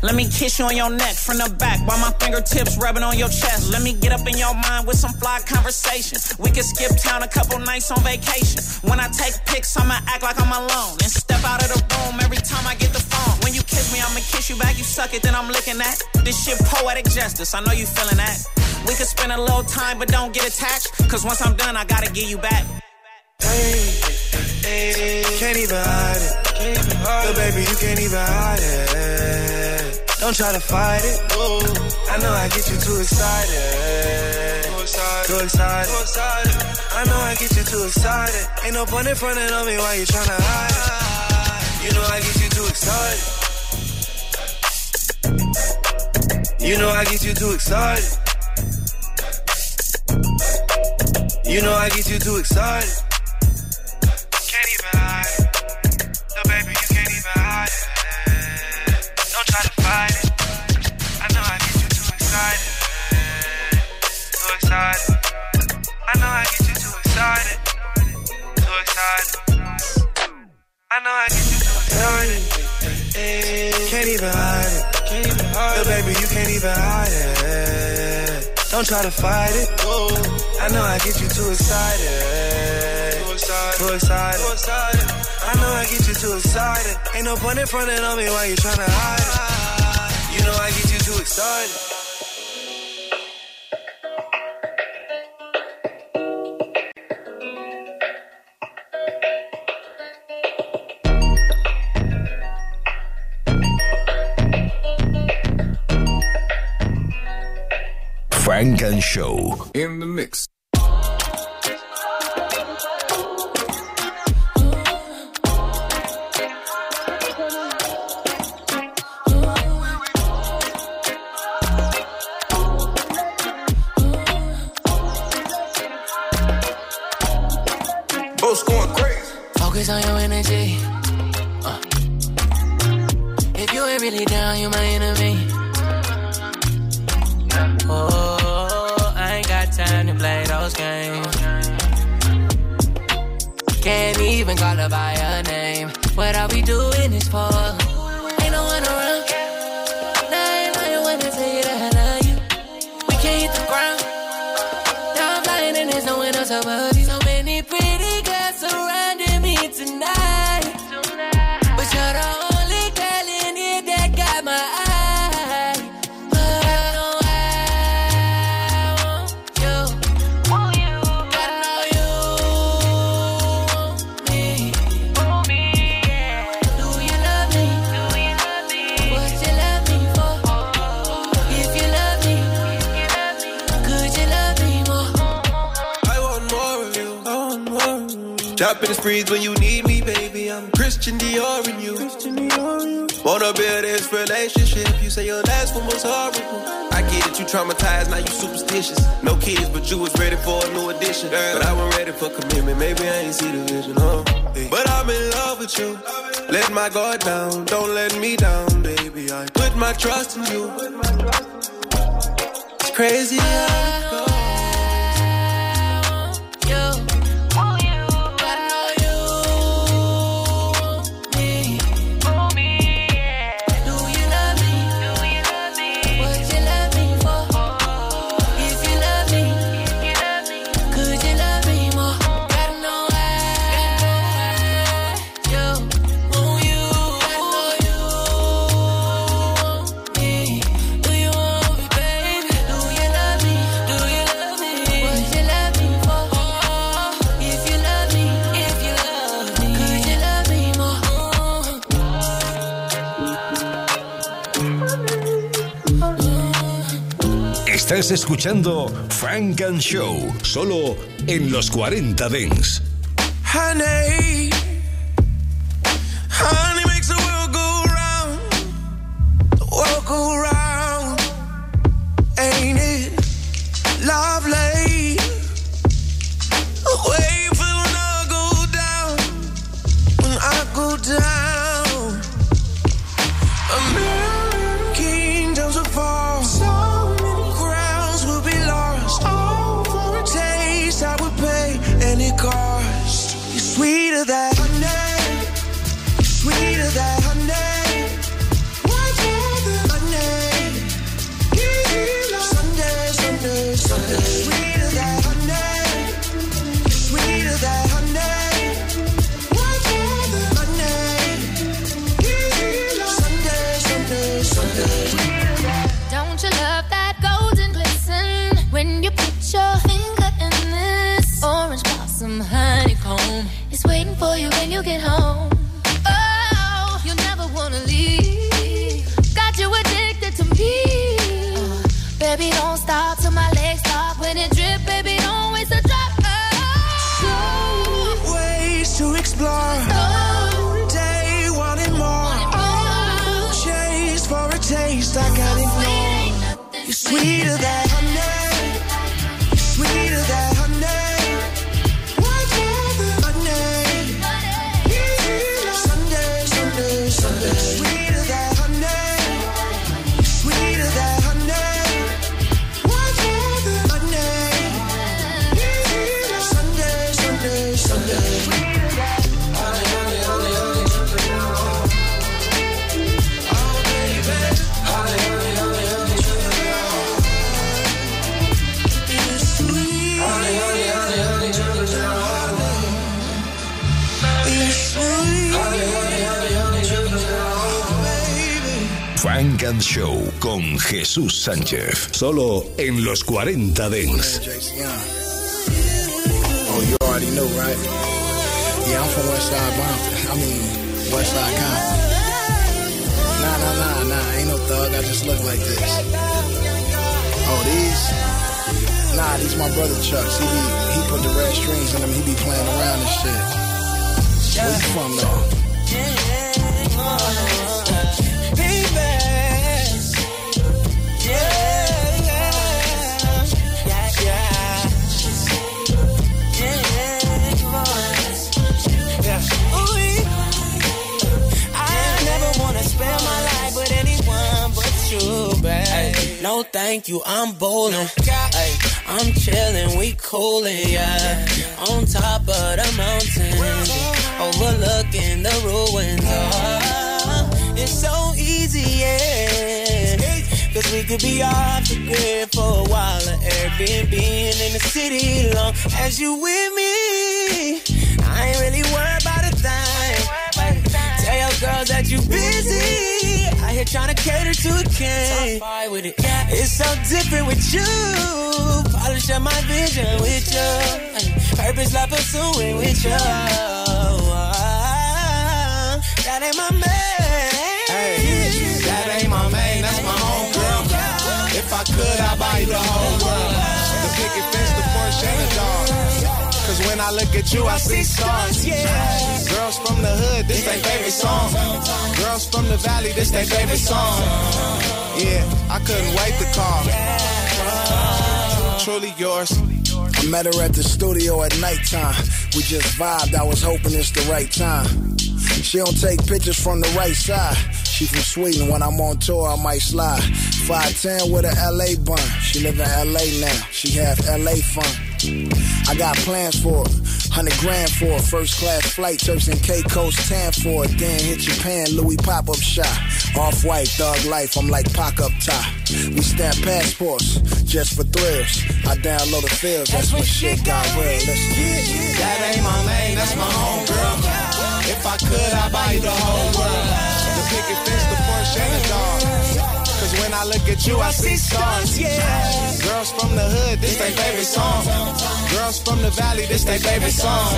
Let me kiss you on your neck from the back while my fingertips rubbing on your chest. Let me get up in your mind with some fly conversations. We can skip town a couple nights on vacation. When I take pics, I'ma act like I'm alone and step out of the room every time I get the phone. When you kiss me, I'ma kiss you back. You suck it, then I'm licking that. This shit poetic justice, I know you feeling that. We can spend a little time, but don't get attached. Cause once I'm done, I gotta give you back. Hey, hey, can't even hide it. Can't even hide it. But baby, you can't even hide it. Don't try to fight it. Ooh. I know I get you too excited. Too excited. Too excited. Too excited. I know I get you too excited. Ain't no point in front of me while you tryna hide it. You know I get you too excited. You know I get you too excited. You know I get you too excited. Can't even hide it. No, baby, you can't even hide it. I know I get you too excited. Too excited. I know I get you too excited. Too excited. I know I get you too excited. Can't even hide it. Can't even hide it. Yo, baby, you can't even hide it. Don't try to fight it. I know I get you too excited. Too excited. Too excited. Too excited. I know I get you too excited. Ain't no point in front of me while you tryna hide it. You know I get you too excited. Frank and Show in the mix. Focus on your energy. Uh. If you ain't really down, you my enemy. Oh, I ain't got time to play those games. Can't even call her by her name. What are we doing this for? Ain't no one around. Now I ain't lying when I tell you that I love you. We can't hit the ground. Now I'm flying and there's no one else above you. So many pretty girls surround. Tonight, tonight, but you're the only girl in here that got my eye. But I know I want you. Want you. I know you want me. Want me, yeah. Do you love me? Do you love me? What you love me for? Oh. If you love me, if you love me, could you love me more? I want more of you. I want more of you. Dropping the breeze when you. Christian Dior in you. Wanna build this relationship. You say your last one was horrible. I get it, you traumatized, now you superstitious. No kids, but you was ready for a new addition. But I wasn't ready for commitment. Maybe I ain't see the vision, oh. But I'm in love with you. Let my guard down, don't let me down, baby. I put my trust in you. It's crazy how it goes. Know I Estás escuchando Funk and Show, solo en los cuarenta Dents. Honey, honey makes the world go round, the world go round, ain't it lovely? The way you feel when I go down, when I go down. A million kingdoms will fall, so many grounds will be lost. All for a taste I would pay any cost. You're sweeter than honey, you're sweeter than honey. What's all the honey? Give me Sunday, Sunday, Sunday. Sweeter than honey, sweeter than honey. Don't you love that golden glisten when you put your finger in this orange blossom honeycomb? It's waiting for you when you get home. Oh, you never wanna leave. Got you addicted to me. Uh, baby, don't stop till my legs stop. When it drip, baby, don't waste a drop. Oh. So ways to explore. Oh. Day wanting more. Oh, chase for a taste. I got it. You're sweeter than honey, you're sweeter than honey. What's all the honey? Yeah, Sunday, Sunday, Sunday. Sweeter than honey, you're sweeter than honey. What's all the honey? Yeah, Sunday, Sunday, Sunday. Funk and Show con Jesús Sánchez, solo en los cuarenta Dents. Oh, you already know, right? Yeah, I'm from Westside Compton. I mean, Westside Compton. Nah, nah, nah, nah, ain't no thug. I just look like this. Oh, these? Nah, these my brother Chucks. He be, he put the red strings in them. He be playing around and shit. Where you from though? No thank you, I'm bowling. Ay, I'm chillin', we coolin', yeah. On top of the mountain, overlooking the ruins. Oh, it's so easy, yeah. Cause we could be off the grid for a while, an Airbnb, and in the city, long as you with me. I ain't really worried about a thing. Tell your girls that you busy. I here tryna cater to a king. Top with it. Yeah. It's so different with you. Polish up my vision with you. Purpose like pursuing with you. Oh, that ain't my man. Hey, that ain't my man. That's my home girl. If I could, I'd buy you the whole world. The picket fence, the Porsche, and the dog. Cause when I look at you, I see stars, yeah. Girls from the hood, this their favorite song. Girls from the valley, this their favorite song. Yeah, I couldn't wait to call. Truly yours. I met her at the studio at nighttime. We just vibed, I was hoping it's the right time. She don't take pictures from the right side. She from Sweden, when I'm on tour, I might slide. five ten with a L A bun. She live in L A now, she have L A fun. I got plans for it, hundred grand for it, first class flight, Turks and Caicos, tan for it, then hit Japan, Louis pop-up shop, off-white, thug life, I'm like Pac up top, we stamp passports, just for thrills, I download the feels, that's when shit got real, listen, that ain't my lane, that's my home girl, if I could, I'd buy you the whole world, the picket fence, the Porsche, and the dog. Cause when I look at you, I see stars, yeah. Girls from the hood, this their favorite song. Girls from the valley, this their favorite song.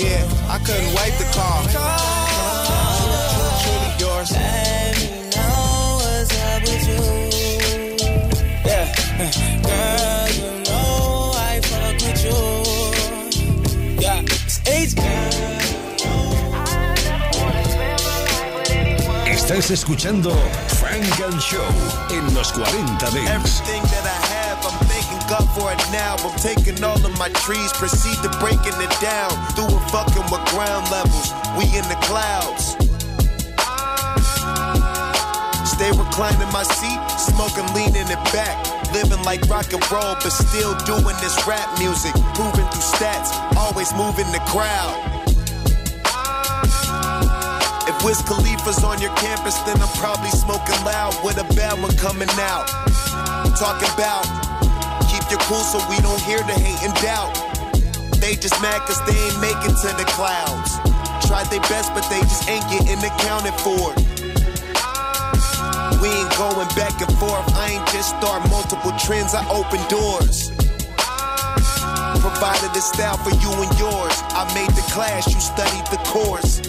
Yeah, I couldn't wait to call. Truly yours. Let me know what's up with you. Yeah. Girl, you know I fuck with you. Yeah, it's H. Estás escuchando Funk and Show en los cuarenta Dents. Up for it now, I'm taking all of my trees, proceed to breaking it down, doing fucking with ground levels, we in the clouds, stay reclining my seat, smoking, leaning it back, living like rock and roll, but still doing this rap music, proving through stats, always moving the crowd. If Wiz Khalifa's on your campus, then I'm probably smoking loud, with a bad one coming out, talking about, you're cool so we don't hear the hate and doubt. They just mad cause they ain't make it to the clouds. Tried their best but they just ain't getting accounted for. We ain't going back and forth. I ain't just start multiple trends, I open doors. Provided the style for you and yours. I made the class, you studied the course.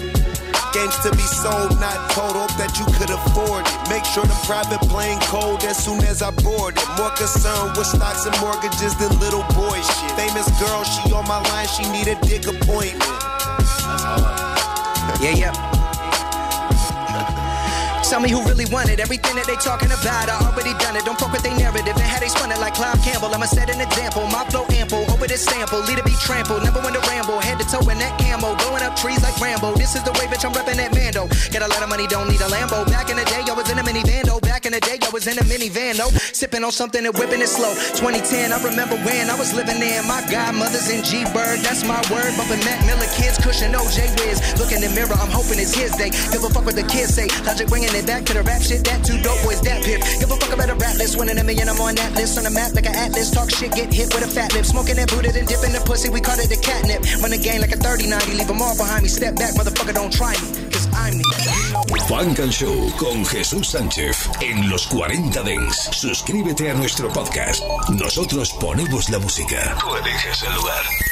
Games to be sold, not told, hope that you could afford it. Make sure the private plane cold as soon as I board it. More concerned with stocks and mortgages than little boy shit. Famous girl, she on my line, she need a dick appointment. Yeah, yeah. Tell me who really won it, everything that they talking about, I already done it, don't fuck with their narrative, and how they spun it like Clive Campbell, I'ma set an example, my flow ample, over this sample, leader be trampled, never win to ramble, head to toe in that camo, blowing up trees like Rambo, this is the way bitch, I'm repping that Mando, got a lot of money, don't need a Lambo, back in the day, I was in a minivan though, back in the day, I was in a minivan though, sipping on something and whipping it slow, twenty ten, I remember when I was living there, my godmother's in G-Bird, that's my word, bumping Mac Miller, kids, cushion, O J Wiz, look in the mirror, I'm hoping it's his day, give a fuck what the kids say, logic bringing back to the rap shit, that two dope boys, that pip. Give a fuck about a rap list, one in a million, I'm on that list. On the map like an atlas, talk shit, get hit with a fat lip. Smoking that booted and dipping the pussy, we call it the catnip. Run the game like a thirty ninety, leave them all behind me. Step back, motherfucker, don't try me, cause I'm me. Funk and Show con Jesús Sánchez en los cuarenta Dents. Suscríbete a nuestro podcast. Nosotros ponemos la música. Tú eliges el lugar.